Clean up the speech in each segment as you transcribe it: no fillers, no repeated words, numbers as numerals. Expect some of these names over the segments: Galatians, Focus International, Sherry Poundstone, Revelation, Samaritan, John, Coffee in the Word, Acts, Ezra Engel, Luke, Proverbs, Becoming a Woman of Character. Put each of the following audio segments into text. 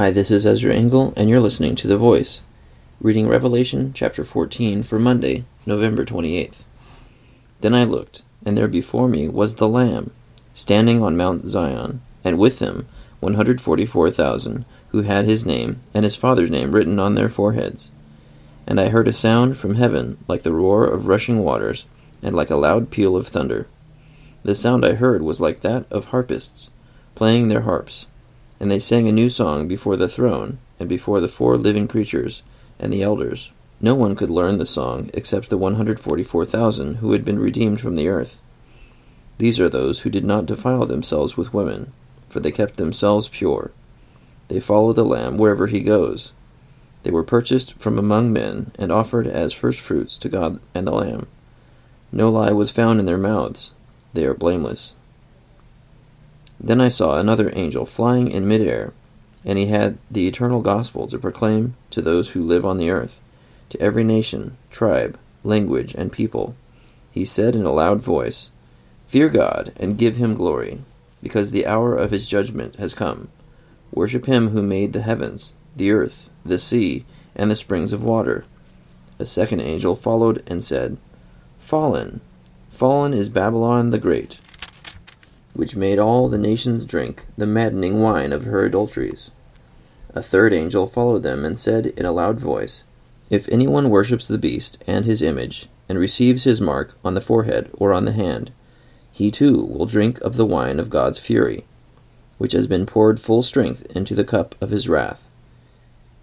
Hi, this is Ezra Engel, and you're listening to The Voice, reading Revelation chapter 14 for Monday, November 28th. Then I looked, and there before me was the Lamb, standing on Mount Zion, and with him 144,000, who had his name and his father's name written on their foreheads. And I heard a sound from heaven like the roar of rushing waters, and like a loud peal of thunder. The sound I heard was like that of harpists, playing their harps. And they sang a new song before the throne, and before the four living creatures, and the elders. No one could learn the song except the 144,000 who had been redeemed from the earth. These are those who did not defile themselves with women, for they kept themselves pure. They follow the Lamb wherever he goes. They were purchased from among men, and offered as firstfruits to God and the Lamb. No lie was found in their mouths. They are blameless. Then I saw another angel flying in midair, and he had the eternal gospel to proclaim to those who live on the earth, to every nation, tribe, language, and people. He said in a loud voice, "Fear God and give him glory, because the hour of his judgment has come. Worship him who made the heavens, the earth, the sea, and the springs of water." A second angel followed and said, "Fallen, fallen is Babylon the Great, which made all the nations drink the maddening wine of her adulteries." A third angel followed them and said in a loud voice, "If anyone worships the beast and his image, and receives his mark on the forehead or on the hand, he too will drink of the wine of God's fury, which has been poured full strength into the cup of his wrath.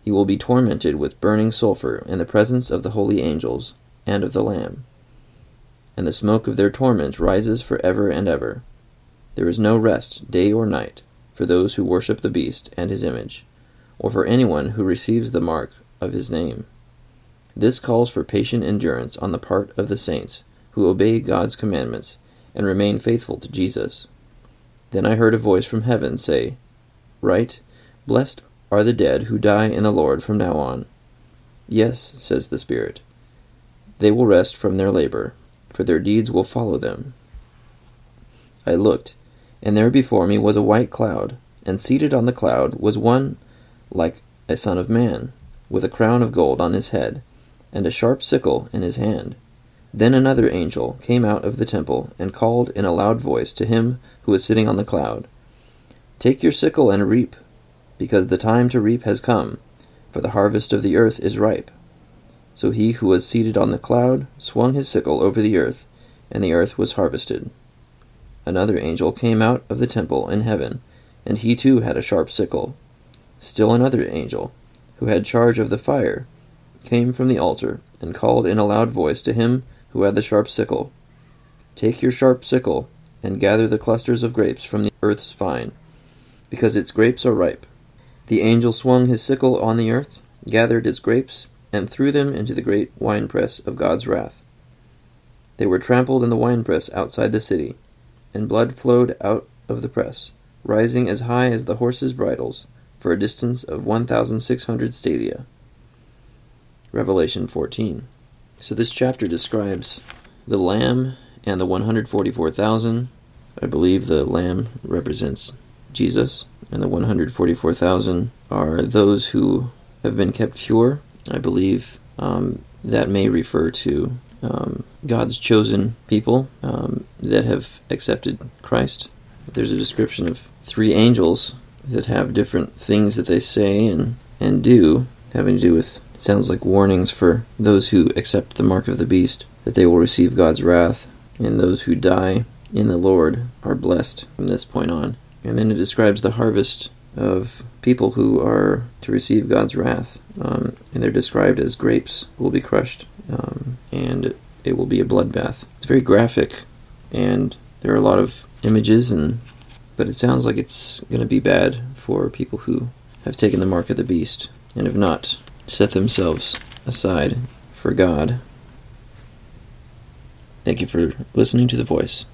He will be tormented with burning sulfur in the presence of the holy angels and of the Lamb. And the smoke of their torment rises for ever and ever. There is no rest, day or night, for those who worship the beast and his image, or for anyone who receives the mark of his name." This calls for patient endurance on the part of the saints who obey God's commandments and remain faithful to Jesus. Then I heard a voice from heaven say, "Write, blessed are the dead who die in the Lord from now on. Yes, says the Spirit. They will rest from their labor, for their deeds will follow them." I looked, and there before me was a white cloud, and seated on the cloud was one like a son of man, with a crown of gold on his head, and a sharp sickle in his hand. Then another angel came out of the temple, and called in a loud voice to him who was sitting on the cloud, "Take your sickle and reap, because the time to reap has come, for the harvest of the earth is ripe." So he who was seated on the cloud swung his sickle over the earth, and the earth was harvested. Another angel came out of the temple in heaven, and he too had a sharp sickle. Still another angel, who had charge of the fire, came from the altar, and called in a loud voice to him who had the sharp sickle, "Take your sharp sickle, and gather the clusters of grapes from the earth's vine, because its grapes are ripe." The angel swung his sickle on the earth, gathered its grapes, and threw them into the great winepress of God's wrath. They were trampled in the winepress outside the city, and blood flowed out of the press, rising as high as the horses' bridles, for a distance of 1,600 stadia. Revelation 14. So this chapter describes the Lamb and the 144,000. I believe the Lamb represents Jesus, and the 144,000 are those who have been kept pure. I believe that may refer to God's chosen people that have accepted Christ. There's a description of three angels that have different things that they say and do, having to do with, sounds like warnings for those who accept the mark of the beast, that they will receive God's wrath, and those who die in the Lord are blessed from this point on. And then it describes the harvest of people who are to receive God's wrath, and they're described as grapes will be crushed, and it will be a bloodbath. It's very graphic, and there are a lot of images, but it sounds like it's going to be bad for people who have taken the mark of the beast and have not set themselves aside for God. Thank you for listening to The Voice.